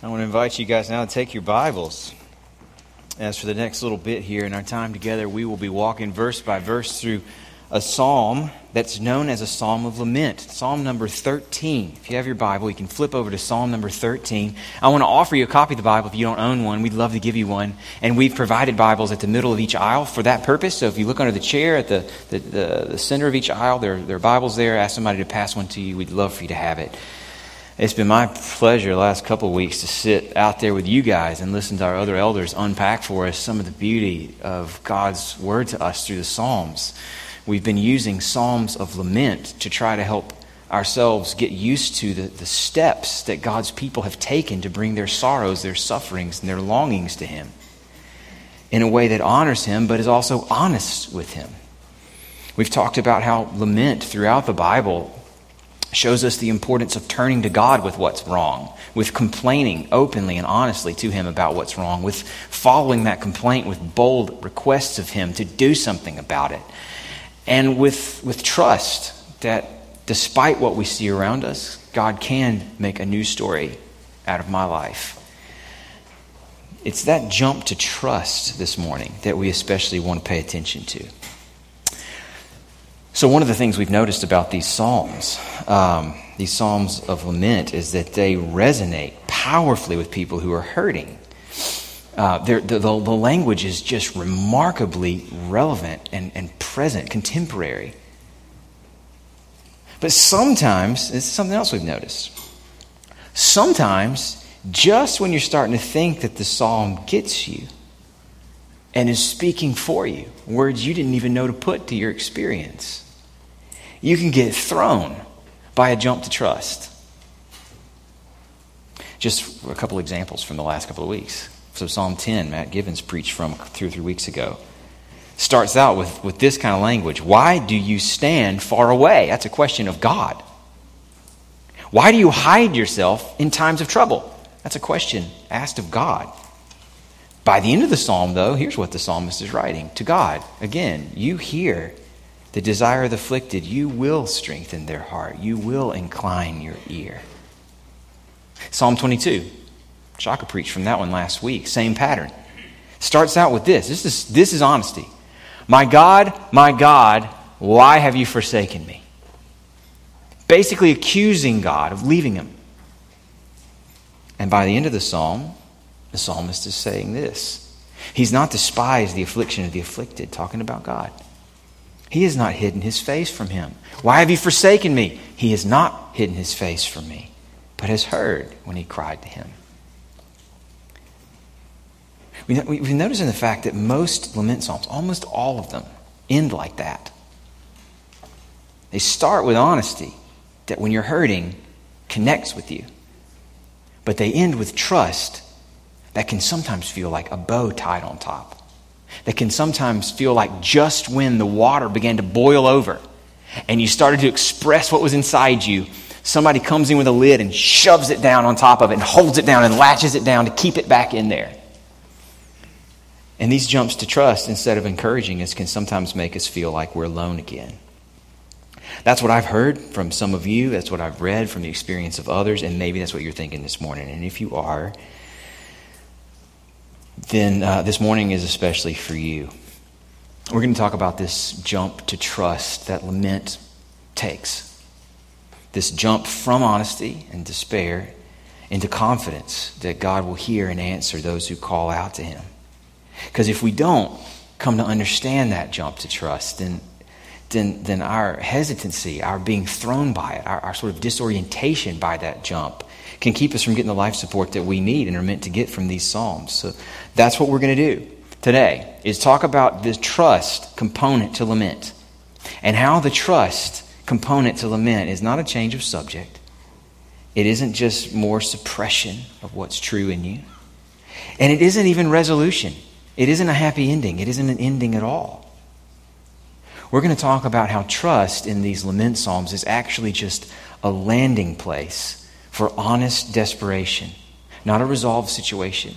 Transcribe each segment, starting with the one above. I want to invite you guys now to take your Bibles. As for the next little bit here in our time together, we will be walking verse by verse through a psalm that's known as a psalm of lament. Psalm number 13. If you have your Bible, you can flip over to Psalm number 13. I want to offer you a copy of the Bible if you don't own one. We'd love to give you one. And we've provided Bibles at the middle of each aisle for that purpose. So if you look under the chair at the center of each aisle, there are Bibles there. Ask somebody to pass one to you. We'd love for you to have it. It's been my pleasure the last couple of weeks to sit out there with you guys and listen to our other elders unpack for us some of the beauty of God's word to us through the Psalms. We've been using Psalms of Lament to try to help ourselves get used to the steps that God's people have taken to bring their sorrows, their sufferings, and their longings to Him in a way that honors Him but is also honest with Him. We've talked about how lament throughout the Bible shows us the importance of turning to God with what's wrong, with complaining openly and honestly to Him about what's wrong, with following that complaint with bold requests of Him to do something about it, and with trust that despite what we see around us, God can make a new story out of my life. It's that jump to trust this morning that we especially want to pay attention to. So one of the things we've noticed about these psalms of lament, is that they resonate powerfully with people who are hurting. The language is just remarkably relevant and present, contemporary. But sometimes, it's something else we've noticed, sometimes just when you're starting to think that the psalm gets you and is speaking for you, words you didn't even know to put to your experience, you can get thrown by a jump to trust. Just a couple examples from the last couple of weeks. So Psalm 10, Matt Givens preached from 2 or 3 weeks ago, starts out with this kind of language. Why do you stand far away? That's a question of God. Why do you hide yourself in times of trouble? That's a question asked of God. By the end of the psalm, though, here's what the psalmist is writing to God. Again, you hear the desire of the afflicted, you will strengthen their heart. You will incline your ear. Psalm 22. Shaka preached from that one last week. Same pattern. Starts out with this. This is honesty. My God, why have you forsaken me? Basically accusing God of leaving him. And by the end of the psalm, the psalmist is saying this. He's not despised the affliction of the afflicted, talking about God. He has not hidden his face from him. Why have you forsaken me? He has not hidden his face from me, but has heard when he cried to him. We've noticed in the fact that most lament psalms, almost all of them, end like that. They start with honesty that when you're hurting, connects with you. But they end with trust that can sometimes feel like a bow tied on top. That can sometimes feel like just when the water began to boil over and you started to express what was inside you, somebody comes in with a lid and shoves it down on top of it and holds it down and latches it down to keep it back in there. And these jumps to trust, instead of encouraging us, can sometimes make us feel like we're alone again. That's what I've heard from some of you. That's what I've read from the experience of others. And maybe that's what you're thinking this morning. And if you are, then this morning is especially for you. We're going to talk about this jump to trust that lament takes. This jump from honesty and despair into confidence that God will hear and answer those who call out to Him. Because if we don't come to understand that jump to trust, then our hesitancy, our being thrown by it, our sort of disorientation by that jump can keep us from getting the life support that we need and are meant to get from these psalms. So that's what we're going to do today, is talk about the trust component to lament and how the trust component to lament is not a change of subject. It isn't just more suppression of what's true in you. And it isn't even resolution. It isn't a happy ending. It isn't an ending at all. We're going to talk about how trust in these lament psalms is actually just a landing place for honest desperation, not a resolved situation,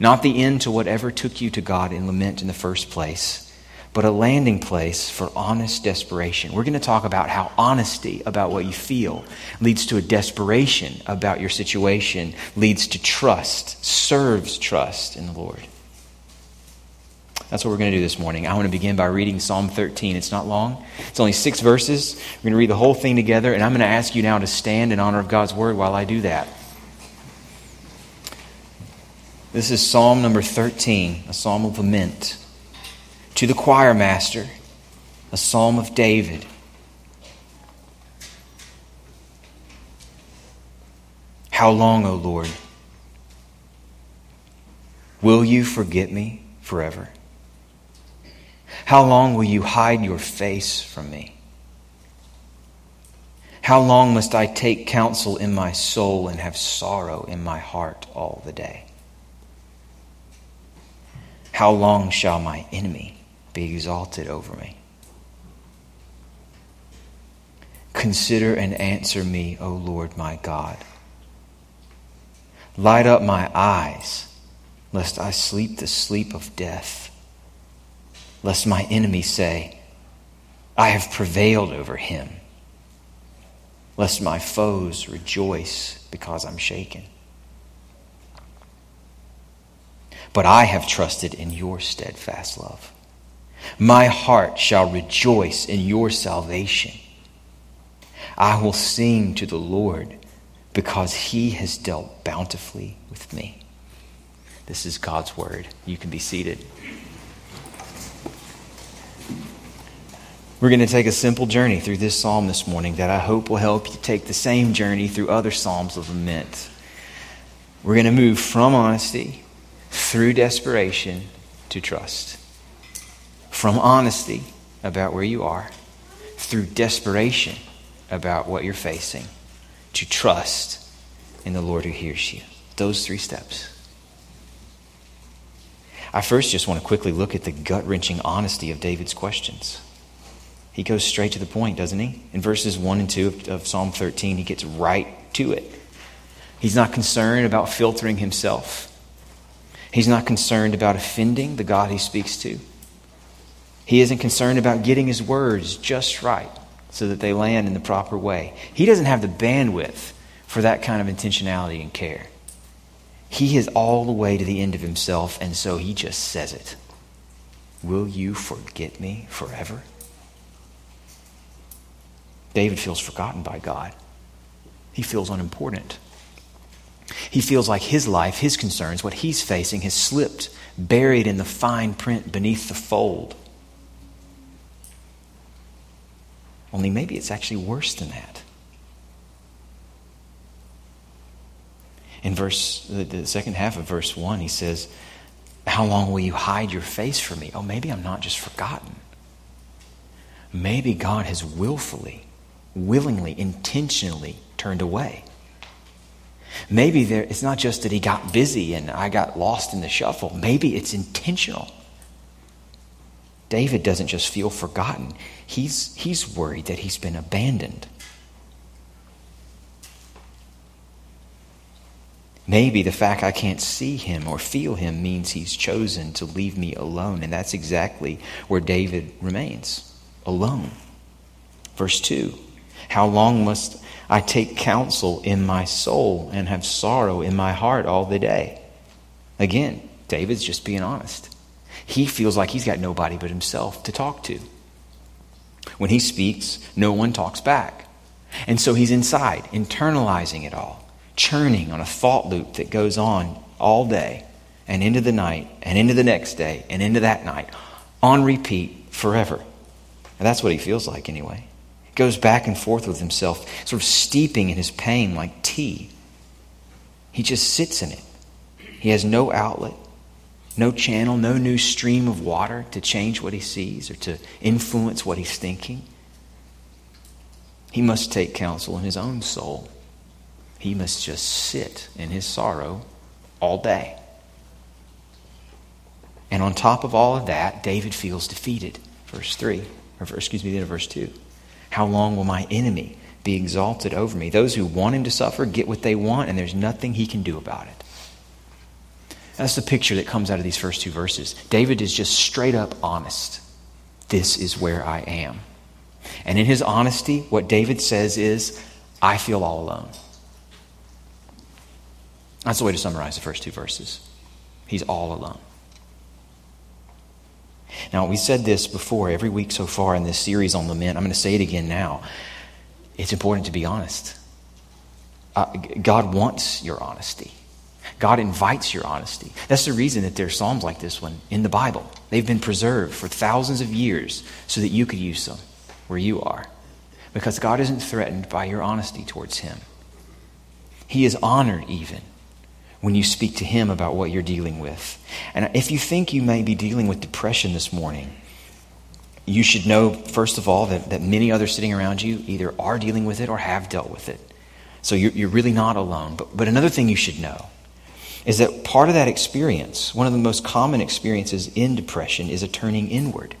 not the end to whatever took you to God in lament in the first place, but a landing place for honest desperation. We're going to talk about how honesty about what you feel leads to a desperation about your situation, leads to trust, serves trust in the Lord. That's what we're going to do this morning. I want to begin by reading Psalm 13. It's not long. It's only 6 verses. We're going to read the whole thing together, and I'm going to ask you now to stand in honor of God's word while I do that. This is Psalm number 13, a psalm of lament. To the choir master, a psalm of David. How long, O Lord, will you forget me forever? How long will you hide your face from me? How long must I take counsel in my soul and have sorrow in my heart all the day? How long shall my enemy be exalted over me? Consider and answer me, O Lord my God. Light up my eyes, lest I sleep the sleep of death. Lest my enemy say, I have prevailed over him. Lest my foes rejoice because I'm shaken. But I have trusted in your steadfast love. My heart shall rejoice in your salvation. I will sing to the Lord because he has dealt bountifully with me. This is God's word. You can be seated. We're going to take a simple journey through this psalm this morning that I hope will help you take the same journey through other psalms of lament. We're going to move from honesty through desperation to trust. From honesty about where you are, through desperation about what you're facing, to trust in the Lord who hears you. Those 3 steps. I first just want to quickly look at the gut-wrenching honesty of David's questions. He goes straight to the point, doesn't he? In verses 1 and 2 of Psalm 13, he gets right to it. He's not concerned about filtering himself. He's not concerned about offending the God he speaks to. He isn't concerned about getting his words just right so that they land in the proper way. He doesn't have the bandwidth for that kind of intentionality and care. He is all the way to the end of himself, and so he just says it. Will you forget me forever? David feels forgotten by God. He feels unimportant. He feels like his life, his concerns, what he's facing has slipped, buried in the fine print beneath the fold. Only maybe it's actually worse than that. In the second half of verse 1, he says, how long will you hide your face from me? Oh, maybe I'm not just forgotten. Maybe God has willfully, willingly, intentionally turned away. Maybe it's not just that he got busy and I got lost in the shuffle. Maybe it's intentional. David doesn't just feel forgotten. He's worried that he's been abandoned. Maybe the fact I can't see him or feel him means he's chosen to leave me alone. And that's exactly where David remains, alone. Verse 2, how long must I take counsel in my soul and have sorrow in my heart all the day? Again, David's just being honest. He feels like he's got nobody but himself to talk to. When he speaks, no one talks back. And so he's inside, internalizing it all, churning on a thought loop that goes on all day and into the night and into the next day and into that night, on repeat forever. And that's what he feels like anyway. Goes back and forth with himself, sort of steeping in his pain like tea. He just sits in it. He has no outlet, no channel, no new stream of water to change what he sees or to influence what he's thinking. He must take counsel in his own soul. He must just sit in his sorrow all day. And on top of all of that, David feels defeated. Verse 2. How long will my enemy be exalted over me? Those who want him to suffer get what they want, and there's nothing he can do about it. That's the picture that comes out of these first 2 verses. David is just straight up honest. this is where I am. And in his honesty, what David says is, I feel all alone. That's the way to summarize the first two verses. He's all alone. Now, we said this before every week so far in this series on lament. I'm going to say it again now. It's important to be honest. God wants your honesty. God invites your honesty. That's the reason that there are psalms like this one in the Bible. They've been preserved for thousands of years so that you could use them where you are. Because God isn't threatened by your honesty towards him. He is honored even when you speak to him about what you're dealing with. And if you think you may be dealing with depression this morning, you should know, first of all, that many others sitting around you either are dealing with it or have dealt with it. So you're really not alone. But another thing you should know is that part of that experience, one of the most common experiences in depression, is a turning inward,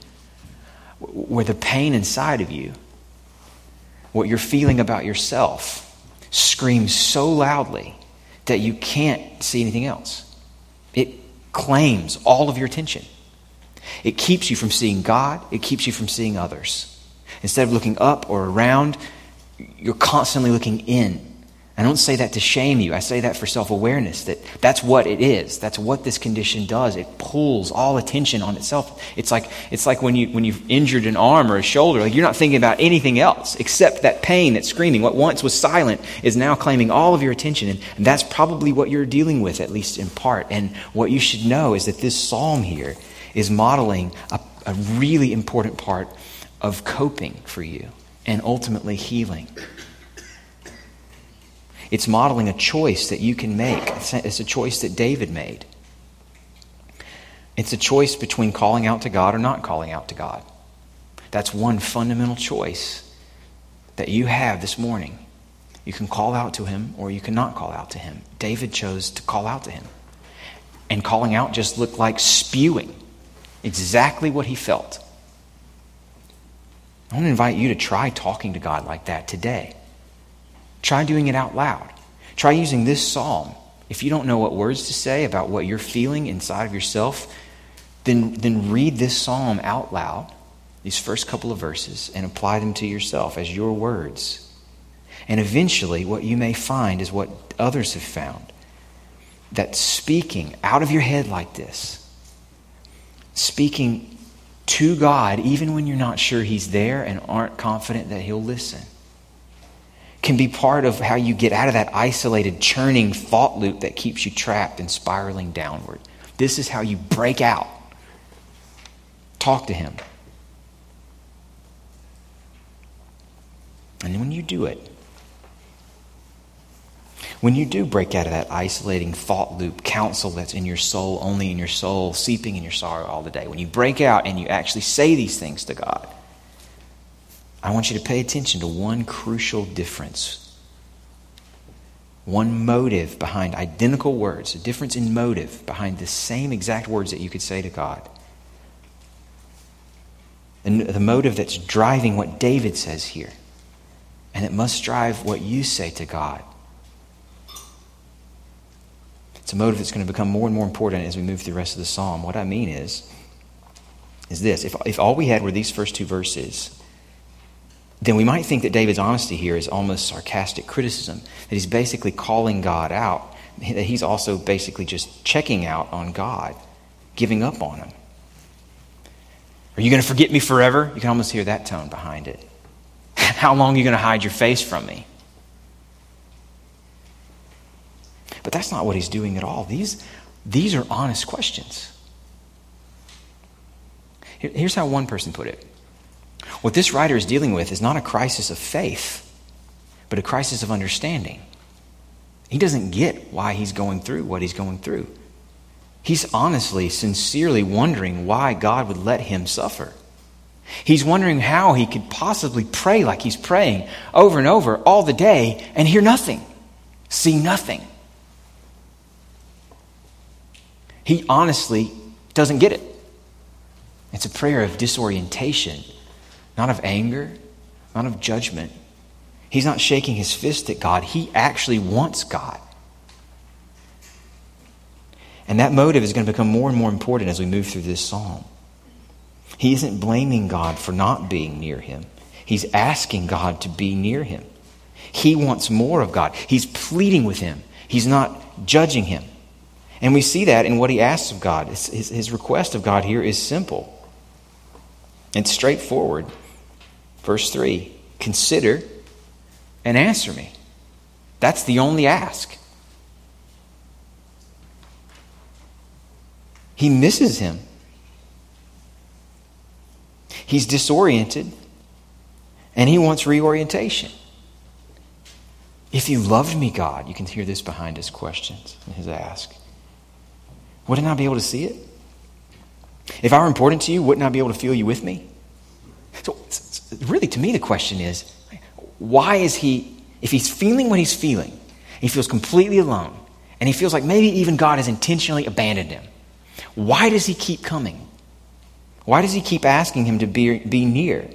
where the pain inside of you, what you're feeling about yourself, screams so loudly that you can't see anything else. It claims all of your attention. It keeps you from seeing God. It keeps you from seeing others. Instead of looking up or around, you're constantly looking in. I don't say that to shame you. I say that for self-awareness, that that's what it is. That's what this condition does. It pulls all attention on itself. It's like when you've injured an arm or a shoulder, like you're not thinking about anything else except that pain, that screaming. What once was silent is now claiming all of your attention. And that's probably what you're dealing with, at least in part. And what you should know is that this psalm here is modeling a really important part of coping for you and ultimately healing. It's modeling a choice that you can make. It's a choice that David made. It's a choice between calling out to God or not calling out to God. That's one fundamental choice that you have this morning. You can call out to him or you cannot call out to him. David chose to call out to him. And calling out just looked like spewing exactly what he felt. I want to invite you to try talking to God like that today. Try doing it out loud. Try using this psalm. If you don't know what words to say about what you're feeling inside of yourself, then read this psalm out loud, these first couple of verses, and apply them to yourself as your words. And eventually, what you may find is what others have found, that speaking out of your head like this, speaking to God, even when you're not sure he's there and aren't confident that he'll listen, can be part of how you get out of that isolated, churning thought loop that keeps you trapped and spiraling downward. This is how you break out. Talk to him. And when you do it, when you do break out of that isolating thought loop, counsel that's in your soul, only in your soul, seeping in your sorrow all the day, when you break out and you actually say these things to God, I want you to pay attention to one crucial difference. One motive behind identical words, a difference in motive behind the same exact words that you could say to God. And the motive that's driving what David says here, and it must drive what you say to God. It's a motive that's going to become more and more important as we move through the rest of the psalm. What I mean is this. If all we had were these first two verses, then we might think that David's honesty here is almost sarcastic criticism, that he's basically calling God out, that he's also basically just checking out on God, giving up on him. Are you going to forget me forever? You can almost hear that tone behind it. How long are you going to hide your face from me? But that's not what he's doing at all. These are honest questions. Here's how one person put it. What this writer is dealing with is not a crisis of faith, but a crisis of understanding. He doesn't get why he's going through what he's going through. He's honestly, sincerely wondering why God would let him suffer. He's wondering how he could possibly pray like he's praying over and over all the day and hear nothing, see nothing. He honestly doesn't get it. It's a prayer of disorientation, not of anger, not of judgment. He's not shaking his fist at God. He actually wants God. And that motive is going to become more and more important as we move through this psalm. He isn't blaming God for not being near him. He's asking God to be near him. He wants more of God. He's pleading with him. He's not judging him. And we see that in what he asks of God. His request of God here is simple and straightforward. Verse 3, consider and answer me. That's the only ask. He misses him. He's disoriented, and he wants reorientation. If you loved me, God, you can hear this behind his questions and his ask. Wouldn't I be able to see it? If I were important to you, wouldn't I be able to feel you with me? So really, to me, the question is, why is he, if he's feeling what he's feeling, he feels completely alone, and he feels like maybe even God has intentionally abandoned him, why does he keep coming? Why does he keep asking him to be near?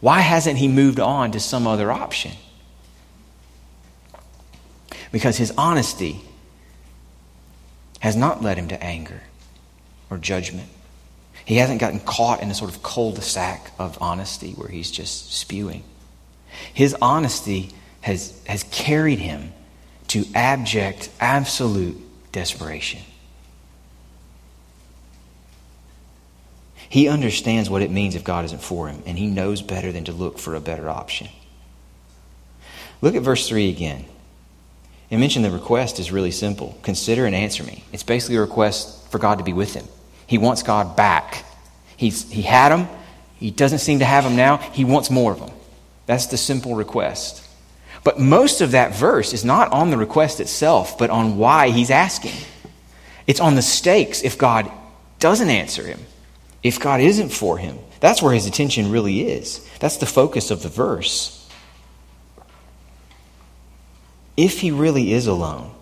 Why hasn't he moved on to some other option? Because his honesty has not led him to anger or judgment. He hasn't gotten caught in a sort of cul-de-sac of honesty where he's just spewing. His honesty has carried him to abject, absolute desperation. He understands what it means if God isn't for him, and he knows better than to look for a better option. Look at verse 3 again. It mentioned the request is really simple. Consider and answer me. It's basically a request for God to be with him. He wants God back. He had him. He doesn't seem to have him now. He wants more of him. That's the simple request. But most of that verse is not on the request itself, but on why he's asking. It's on the stakes if God doesn't answer him. If God isn't for him, that's where his attention really is. That's the focus of the verse. If he really is alone,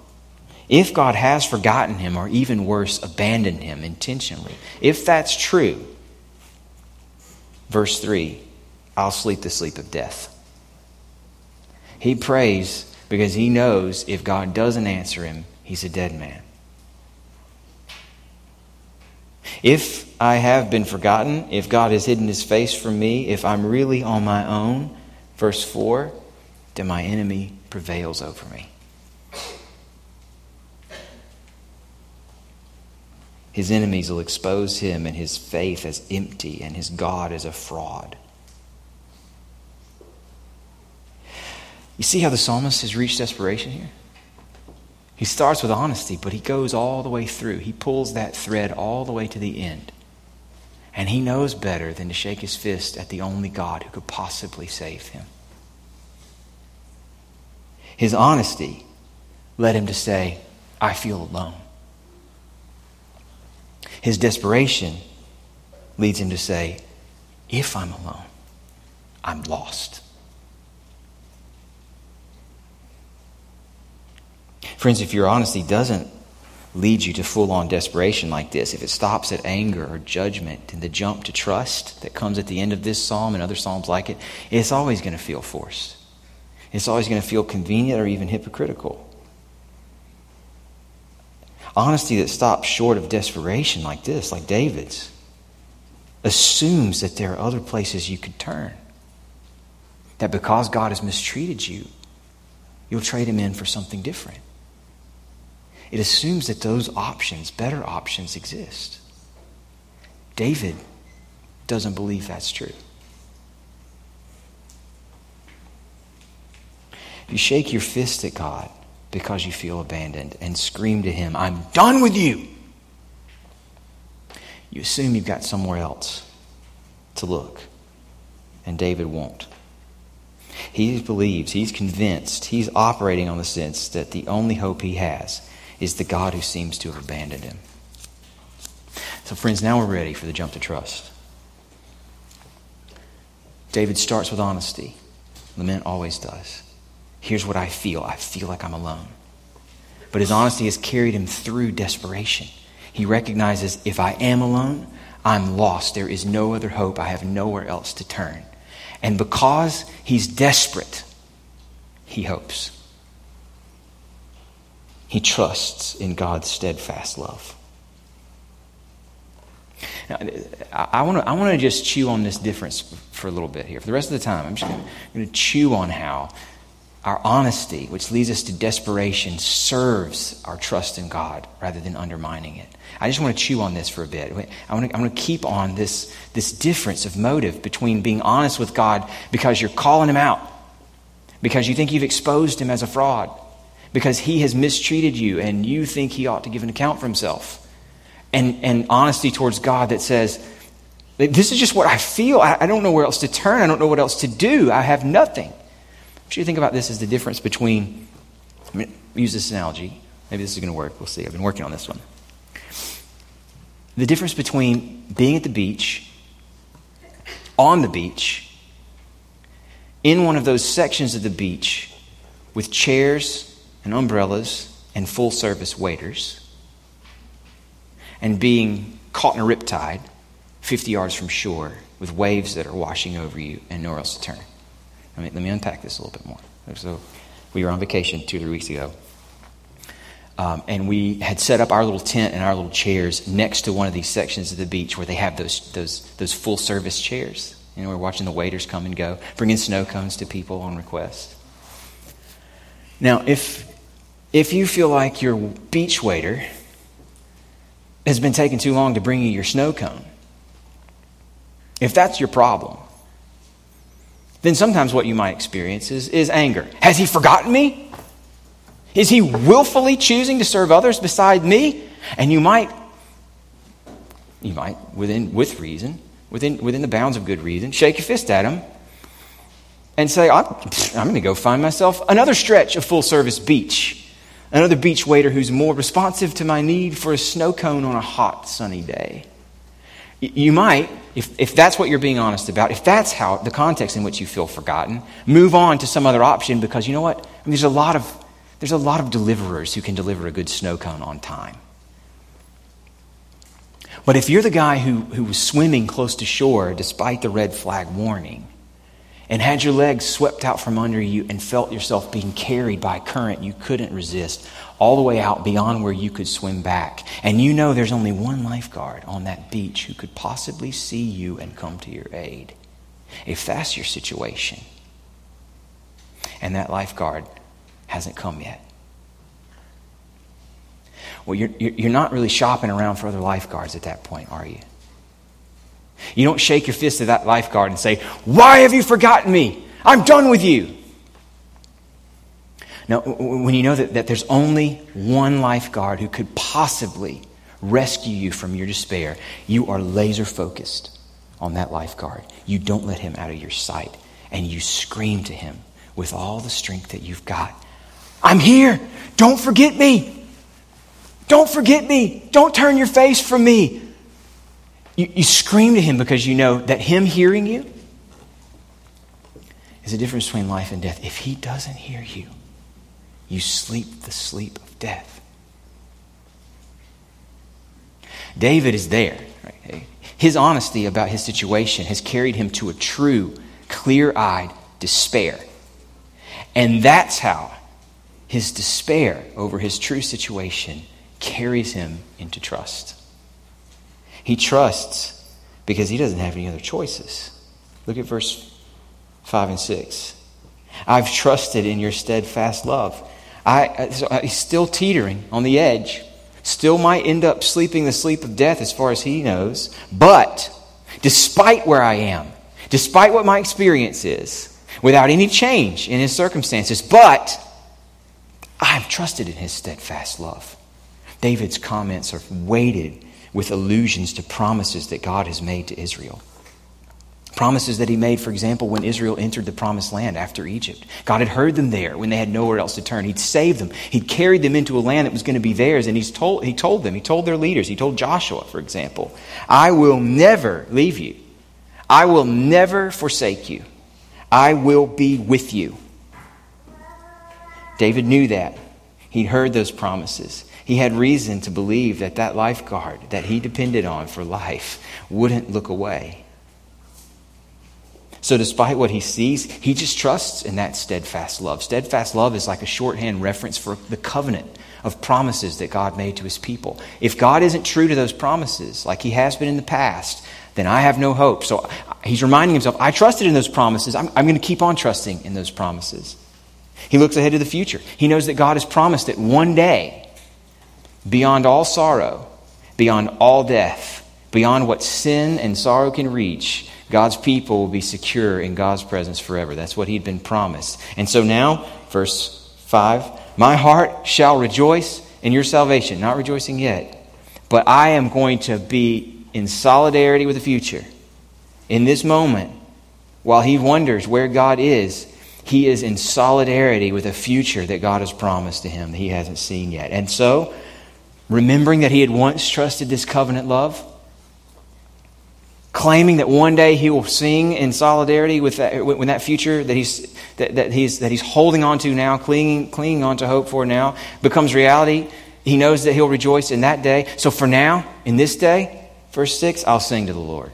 if God has forgotten him or even worse, abandoned him intentionally, if that's true, verse 3, I'll sleep the sleep of death. He prays because he knows if God doesn't answer him, he's a dead man. If I have been forgotten, if God has hidden his face from me, if I'm really on my own, verse 4, then my enemy prevails over me. His enemies will expose him and his faith as empty and his God as a fraud. You see how the psalmist has reached desperation here? He starts with honesty, but he goes all the way through. He pulls that thread all the way to the end. And he knows better than to shake his fist at the only God who could possibly save him. His honesty led him to say, I feel alone. His desperation leads him to say, if I'm alone, I'm lost. Friends, if your honesty doesn't lead you to full-on desperation like this, if it stops at anger or judgment and the jump to trust that comes at the end of this psalm and other psalms like it, it's always going to feel forced. It's always going to feel convenient or even hypocritical. Honesty that stops short of desperation like this, like David's, assumes that there are other places you could turn. That because God has mistreated you, you'll trade him in for something different. It assumes that those options, better options, exist. David doesn't believe that's true. If you shake your fist at God because you feel abandoned and scream to him, I'm done with you, you assume you've got somewhere else to look, and David won't. He believes, he's convinced, he's operating on the sense that the only hope he has is the God who seems to have abandoned him. So friends, now we're ready for the jump to trust. David starts with honesty. Lament always does. Here's what I feel. I feel like I'm alone. But his honesty has carried him through desperation. He recognizes, if I am alone, I'm lost. There is no other hope. I have nowhere else to turn. And because he's desperate, he hopes. He trusts in God's steadfast love. Now, I want to just chew on this difference for a little bit here. For the rest of the time, I'm just going to chew on how our honesty, which leads us to desperation, serves our trust in God rather than undermining it. I just want to chew on this for a bit. I'm going to keep on this difference of motive between being honest with God because you're calling him out, because you think you've exposed him as a fraud, because he has mistreated you and you think he ought to give an account for himself, and honesty towards God that says, this is just what I feel. I don't know where else to turn. I don't know what else to do. I have nothing. What you think about this is the difference between, I'm going to use this analogy. Maybe this is going to work. We'll see. I've been working on this one. The difference between being at the beach, on the beach, in one of those sections of the beach with chairs and umbrellas and full-service waiters, and being caught in a riptide 50 yards from shore with waves that are washing over you and nowhere else to turn. I mean, let me unpack this a little bit more. So we were on vacation 2 or 3 weeks ago, and we had set up our little tent and our little chairs next to one of these sections of the beach where they have those full-service chairs. You know, we're watching the waiters come and go, bringing snow cones to people on request. Now, if you feel like your beach waiter has been taking too long to bring you your snow cone, if that's your problem, then sometimes what you might experience is anger. Has he forgotten me? Is he willfully choosing to serve others beside me? And you might, within the bounds of good reason, shake your fist at him and say, I'm going to go find myself another stretch of full-service beach, another beach waiter who's more responsive to my need for a snow cone on a hot, sunny day. You might, if that's what you're being honest about, if that's how the context in which you feel forgotten, move on to some other option, because you know what? I mean, there's a lot of deliverers who can deliver a good snow cone on time. But if you're the guy who was swimming close to shore despite the red flag warning, and had your legs swept out from under you and felt yourself being carried by a current you couldn't resist all the way out beyond where you could swim back, and you know there's only one lifeguard on that beach who could possibly see you and come to your aid, if that's your situation, and that lifeguard hasn't come yet, well, you're not really shopping around for other lifeguards at that point, are you? You don't shake your fist at that lifeguard and say, "Why have you forgotten me? I'm done with you." Now, when you know that there's only one lifeguard who could possibly rescue you from your despair, you are laser focused on that lifeguard. You don't let him out of your sight, and you scream to him with all the strength that you've got, "I'm here. Don't forget me. Don't forget me. Don't turn your face from me." You scream to him because you know that him hearing you is the difference between life and death. If he doesn't hear you, you sleep the sleep of death. David is there. Right? His honesty about his situation has carried him to a true, clear-eyed despair. And that's how his despair over his true situation carries him into trust. He trusts because he doesn't have any other choices. Look at verse 5 and 6. "I've trusted in your steadfast love." He's still teetering on the edge. Still might end up sleeping the sleep of death as far as he knows. But despite where I am, despite what my experience is, without any change in his circumstances, but I've trusted in his steadfast love. David's comments are weighted with allusions to promises that God has made to Israel. Promises that he made, for example, when Israel entered the promised land after Egypt. God had heard them there when they had nowhere else to turn. He'd saved them. He'd carried them into a land that was going to be theirs, and he told their leaders, he told Joshua, for example, "I will never leave you. I will never forsake you. I will be with you." David knew that. He'd heard those promises. He had reason to believe that that lifeguard that he depended on for life wouldn't look away. So despite what he sees, he just trusts in that steadfast love. Steadfast love is like a shorthand reference for the covenant of promises that God made to his people. If God isn't true to those promises, like he has been in the past, then I have no hope. So he's reminding himself, I trusted in those promises. I'm going to keep on trusting in those promises. He looks ahead to the future. He knows that God has promised that one day, beyond all sorrow, beyond all death, beyond what sin and sorrow can reach, God's people will be secure in God's presence forever. That's what he'd been promised. And so now, verse 5, my heart shall rejoice in your salvation. Not rejoicing yet, but I am going to be in solidarity with the future. In this moment, while he wonders where God is, he is in solidarity with a future that God has promised to him that he hasn't seen yet. And so, remembering that he had once trusted this covenant love, claiming that one day he will sing in solidarity with that future that he's holding on to now, clinging on to hope for now, becomes reality. He knows that he'll rejoice in that day. So for now, in this day, verse 6, I'll sing to the Lord.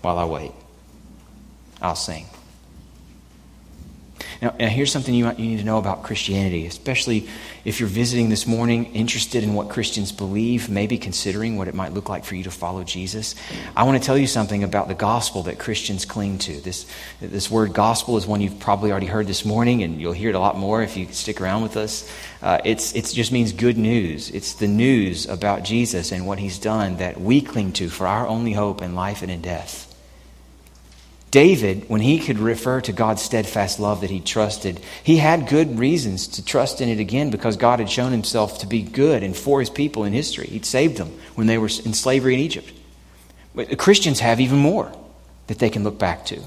While I wait, I'll sing. Now here's something you need to know about Christianity, especially if you're visiting this morning, interested in what Christians believe, maybe considering what it might look like for you to follow Jesus. I want to tell you something about the gospel that Christians cling to. This word gospel is one you've probably already heard this morning, and you'll hear it a lot more if you stick around with us. It just means good news. It's the news about Jesus and what he's done that we cling to for our only hope in life and in death. David, when he could refer to God's steadfast love that he trusted, he had good reasons to trust in it again because God had shown himself to be good and for his people in history. He'd saved them when they were in slavery in Egypt. But Christians have even more that they can look back to.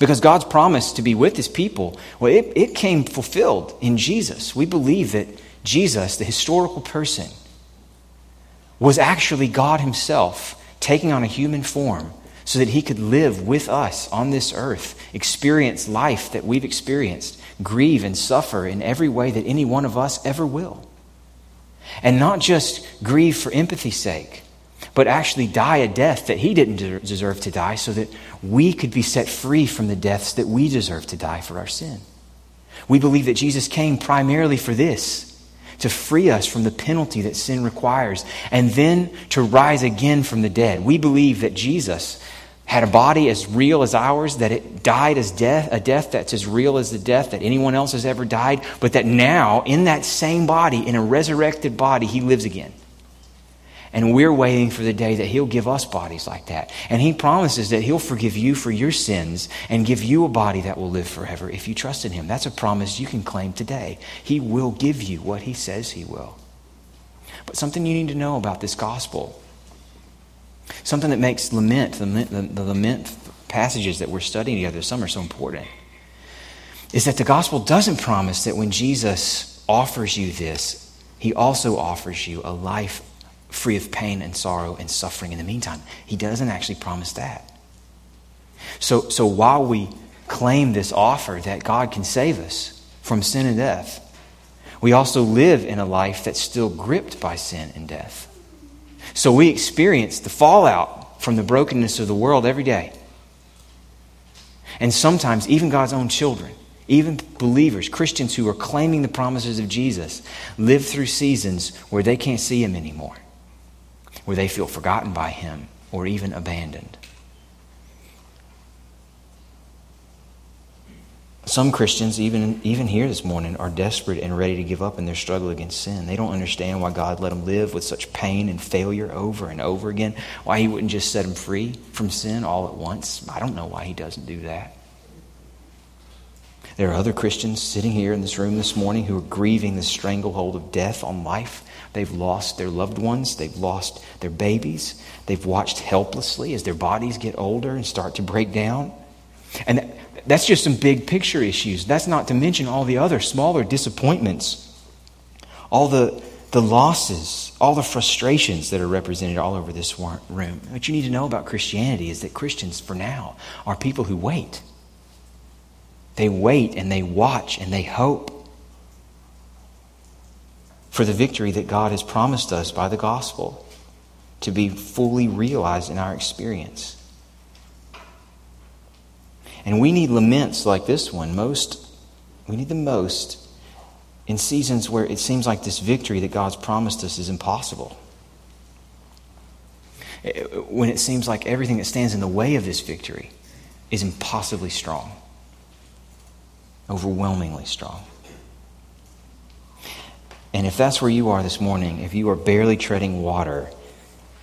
Because God's promise to be with his people, it came fulfilled in Jesus. We believe that Jesus, the historical person, was actually God himself taking on a human form so that he could live with us on this earth, experience life that we've experienced, grieve and suffer in every way that any one of us ever will. And not just grieve for empathy's sake, but actually die a death that he didn't deserve to die so that we could be set free from the deaths that we deserve to die for our sin. We believe that Jesus came primarily for this, to free us from the penalty that sin requires, and then to rise again from the dead. We believe that Jesus had a body as real as ours, that it died as death, a death that's as real as the death that anyone else has ever died, but that now, in that same body, in a resurrected body, he lives again. And we're waiting for the day that he'll give us bodies like that. And he promises that he'll forgive you for your sins and give you a body that will live forever if you trust in him. That's a promise you can claim today. He will give you what he says he will. But something you need to know about this gospel, something that makes the lament passages that we're studying together this summer so important, is that the gospel doesn't promise that when Jesus offers you this, he also offers you a life free of pain and sorrow and suffering in the meantime. He doesn't actually promise that. So while we claim this offer that God can save us from sin and death, we also live in a life that's still gripped by sin and death. So we experience the fallout from the brokenness of the world every day. And sometimes even God's own children, even believers, Christians who are claiming the promises of Jesus, live through seasons where they can't see him anymore, where they feel forgotten by him or even abandoned. Some Christians, even here this morning, are desperate and ready to give up in their struggle against sin. They don't understand why God let them live with such pain and failure over and over again, why he wouldn't just set them free from sin all at once. I don't know why he doesn't do that. There are other Christians sitting here in this room this morning who are grieving the stranglehold of death on life. They've lost their loved ones. They've lost their babies. They've watched helplessly as their bodies get older and start to break down. And that's just some big picture issues. That's not to mention all the other smaller disappointments, all the losses, all the frustrations that are represented all over this room. What you need to know about Christianity is that Christians, for now, are people who wait. They wait and they watch and they hope for the victory that God has promised us by the gospel to be fully realized in our experience. And we need laments like this one. We need the most in seasons where it seems like this victory that God's promised us is impossible. When it seems like everything that stands in the way of this victory is impossibly strong, overwhelmingly strong. And if that's where you are this morning, if you are barely treading water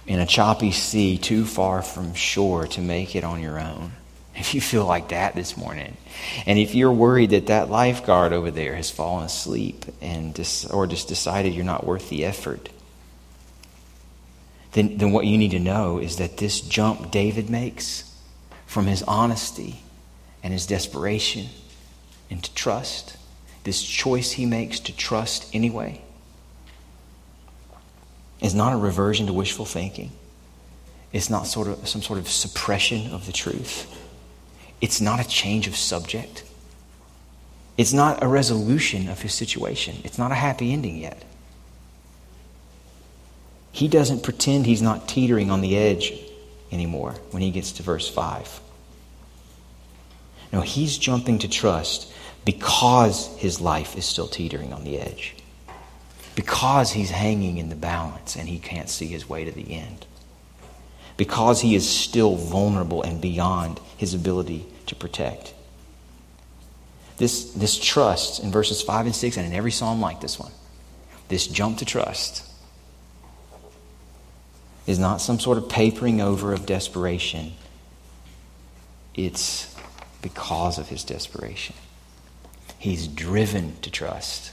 in a choppy sea too far from shore to make it on your own, if you feel like that this morning, and if you're worried that that lifeguard over there has fallen asleep and just decided you're not worth the effort, then what you need to know is that this jump David makes from his honesty and his desperation into trust, this choice he makes to trust anyway, is not a reversion to wishful thinking. It's not some sort of suppression of the truth. It's not a change of subject. It's not a resolution of his situation. It's not a happy ending yet. He doesn't pretend he's not teetering on the edge anymore when he gets to verse 5. No, he's jumping to trust because his life is still teetering on the edge. Because he's hanging in the balance and he can't see his way to the end. Because he is still vulnerable and beyond his ability to protect. This trust in verses 5 and 6 and in every psalm like this one, this jump to trust is not some sort of papering over of desperation. It's because of his desperation. He's driven to trust.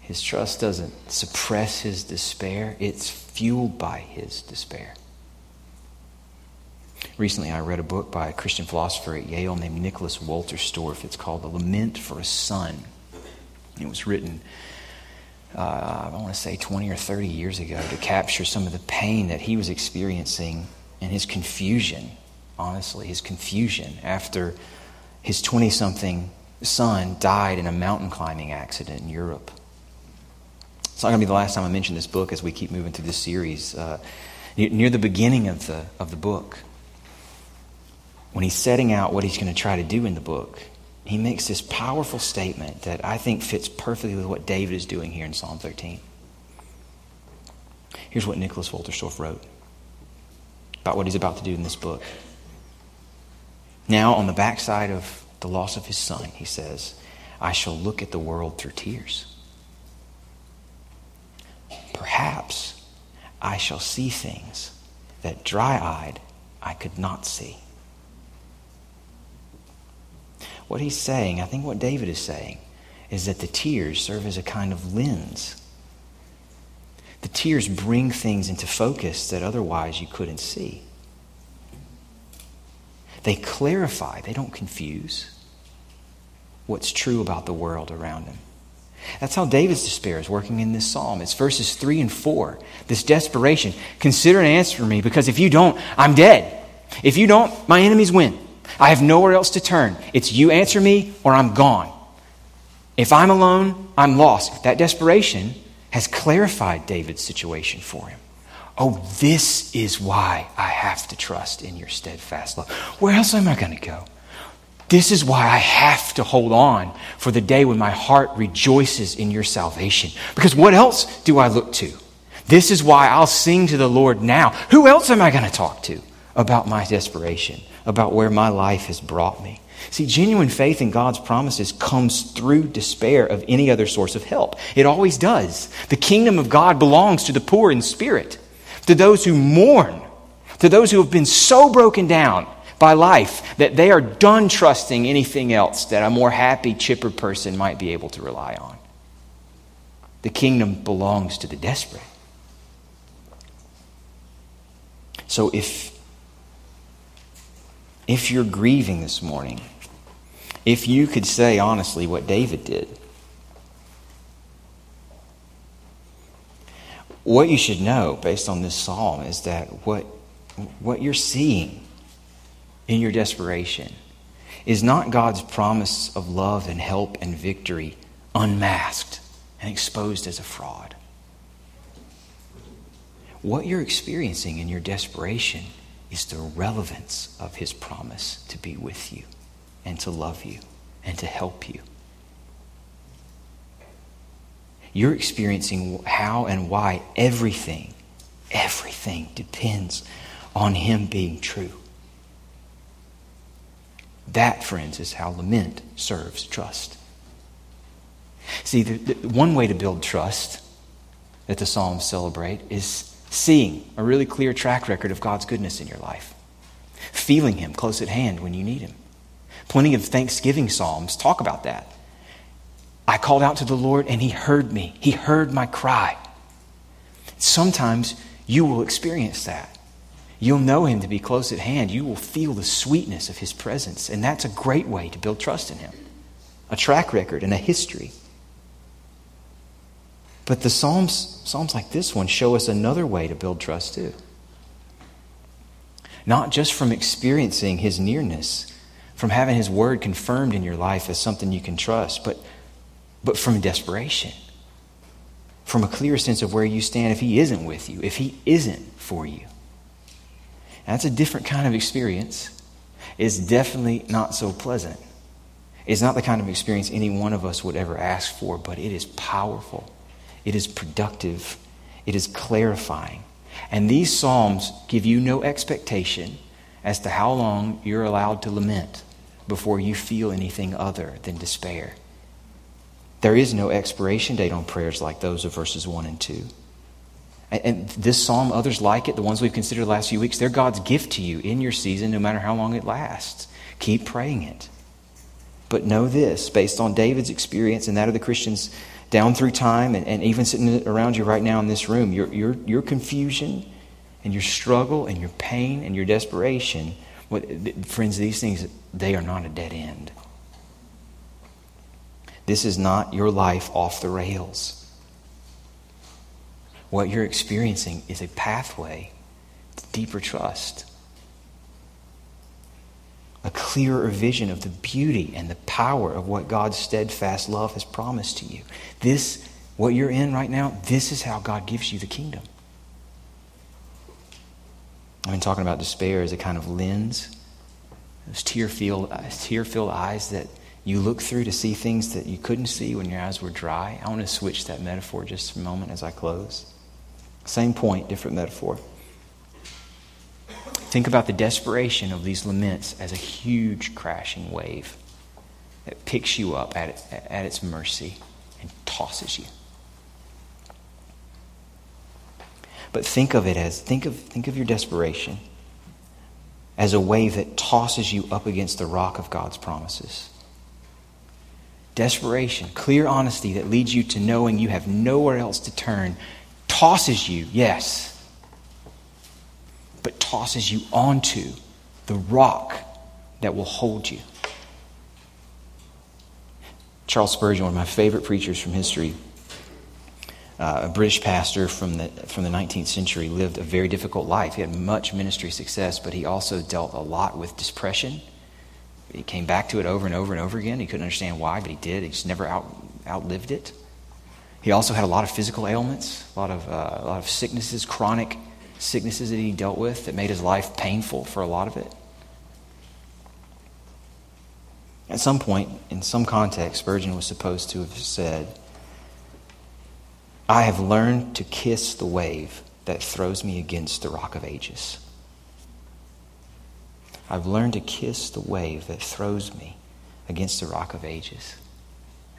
His trust doesn't suppress his despair. It's fueled by his despair. Recently, I read a book by a Christian philosopher at Yale named Nicholas Wolterstorff. It's called The Lament for a Son. It was written, I want to say 20 or 30 years ago, to capture some of the pain that he was experiencing and his confusion, honestly, his confusion after his 20-something son died in a mountain climbing accident in Europe. It's not going to be the last time I mention this book as we keep moving through this series. Near the beginning of the book, when he's setting out what he's going to try to do in the book, he makes this powerful statement that I think fits perfectly with what David is doing here in Psalm 13. Here's what Nicholas Wolterstorff wrote about what he's about to do in this book. Now, on the backside of the loss of his son, he says, I shall look at the world through tears. Perhaps I shall see things that dry-eyed I could not see. What he's saying, I think what David is saying, is that the tears serve as a kind of lens. The tears bring things into focus that otherwise you couldn't see. They clarify, they don't confuse what's true about the world around him. That's how David's despair is working in this psalm. It's verses 3 and 4, this desperation. Consider an answer for me, because if you don't, I'm dead. If you don't, my enemies win. I have nowhere else to turn. It's you answer me or I'm gone. If I'm alone, I'm lost. That desperation has clarified David's situation for him. Oh, this is why I have to trust in your steadfast love. Where else am I going to go? This is why I have to hold on for the day when my heart rejoices in your salvation. Because what else do I look to? This is why I'll sing to the Lord now. Who else am I going to talk to about my desperation, about where my life has brought me? See, genuine faith in God's promises comes through despair of any other source of help. It always does. The kingdom of God belongs to the poor in spirit, to those who mourn, to those who have been so broken down by life that they are done trusting anything else that a more happy, chipper person might be able to rely on. The kingdom belongs to the desperate. So if you're grieving this morning, if you could say honestly what David did, what you should know based on this psalm is that what you're seeing in your desperation is not God's promise of love and help and victory unmasked and exposed as a fraud. What you're experiencing in your desperation is the relevance of his promise to be with you and to love you and to help you. You're experiencing how and why everything depends on him being true. That, friends, is how lament serves trust. See, one way to build trust that the Psalms celebrate is seeing a really clear track record of God's goodness in your life, feeling him close at hand when you need him. Plenty of Thanksgiving Psalms talk about that. I called out to the Lord and he heard me. He heard my cry. Sometimes you will experience that. You'll know him to be close at hand. You will feel the sweetness of his presence. And that's a great way to build trust in him. A track record and a history. But the Psalms like this one show us another way to build trust too. Not just from experiencing his nearness, from having his word confirmed in your life as something you can trust, but from desperation, from a clear sense of where you stand if he isn't with you, if he isn't for you. And that's a different kind of experience. It's definitely not so pleasant. It's not the kind of experience any one of us would ever ask for, but it is powerful. It is productive. It is clarifying. And these Psalms give you no expectation as to how long you're allowed to lament before you feel anything other than despair. There is no expiration date on prayers like those of verses 1 and 2. And this psalm, others like it, the ones we've considered the last few weeks, they're God's gift to you in your season, no matter how long it lasts. Keep praying it. But know this, based on David's experience and that of the Christians down through time and even sitting around you right now in this room, your confusion and your struggle and your pain and your desperation, friends, these things, they are not a dead end. This is not your life off the rails. What you're experiencing is a pathway to deeper trust, a clearer vision of the beauty and the power of what God's steadfast love has promised to you. This, what you're in right now, this is how God gives you the kingdom. I've been talking about despair as a kind of lens, those tear-filled eyes that you look through to see things that you couldn't see when your eyes were dry. I want to switch that metaphor just for a moment as I close. Same point, different metaphor. Think about the desperation of these laments as a huge crashing wave that picks you up at its mercy and tosses you. But think of it as, think of your desperation as a wave that tosses you up against the rock of God's promises. Desperation, clear honesty that leads you to knowing you have nowhere else to turn, tosses you, yes, but tosses you onto the rock that will hold you. Charles Spurgeon, one of my favorite preachers from history, a British pastor from the 19th century, lived a very difficult life. He had much ministry success, but he also dealt a lot with depression. He came back to it over and over and over again. He couldn't understand why, but he did. He just never outlived it. He also had a lot of physical ailments, a lot of sicknesses, chronic sicknesses that he dealt with that made his life painful for a lot of it. At some point, in some context, Spurgeon was supposed to have said, "I have learned to kiss the wave that throws me against the rock of ages." I've learned to kiss the wave that throws me against the rock of ages.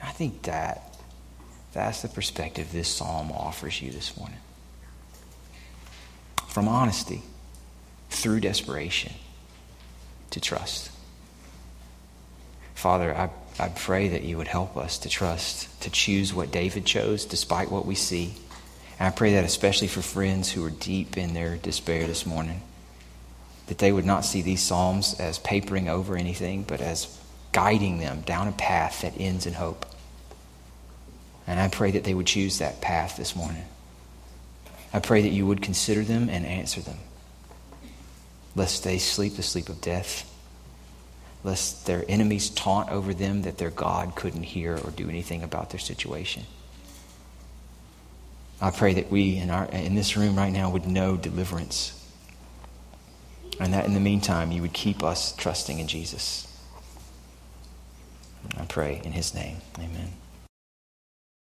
I think that's the perspective this psalm offers you this morning. From honesty, through desperation, to trust. Father, I pray that you would help us to trust, to choose what David chose despite what we see. And I pray that especially for friends who are deep in their despair this morning, that they would not see these psalms as papering over anything, but as guiding them down a path that ends in hope. And I pray that they would choose that path this morning. I pray that you would consider them and answer them, lest they sleep the sleep of death, lest their enemies taunt over them that their God couldn't hear or do anything about their situation. I pray that we in this room right now would know deliverance. and that in the meantime you would keep us trusting in Jesus. I pray in his name. Amen.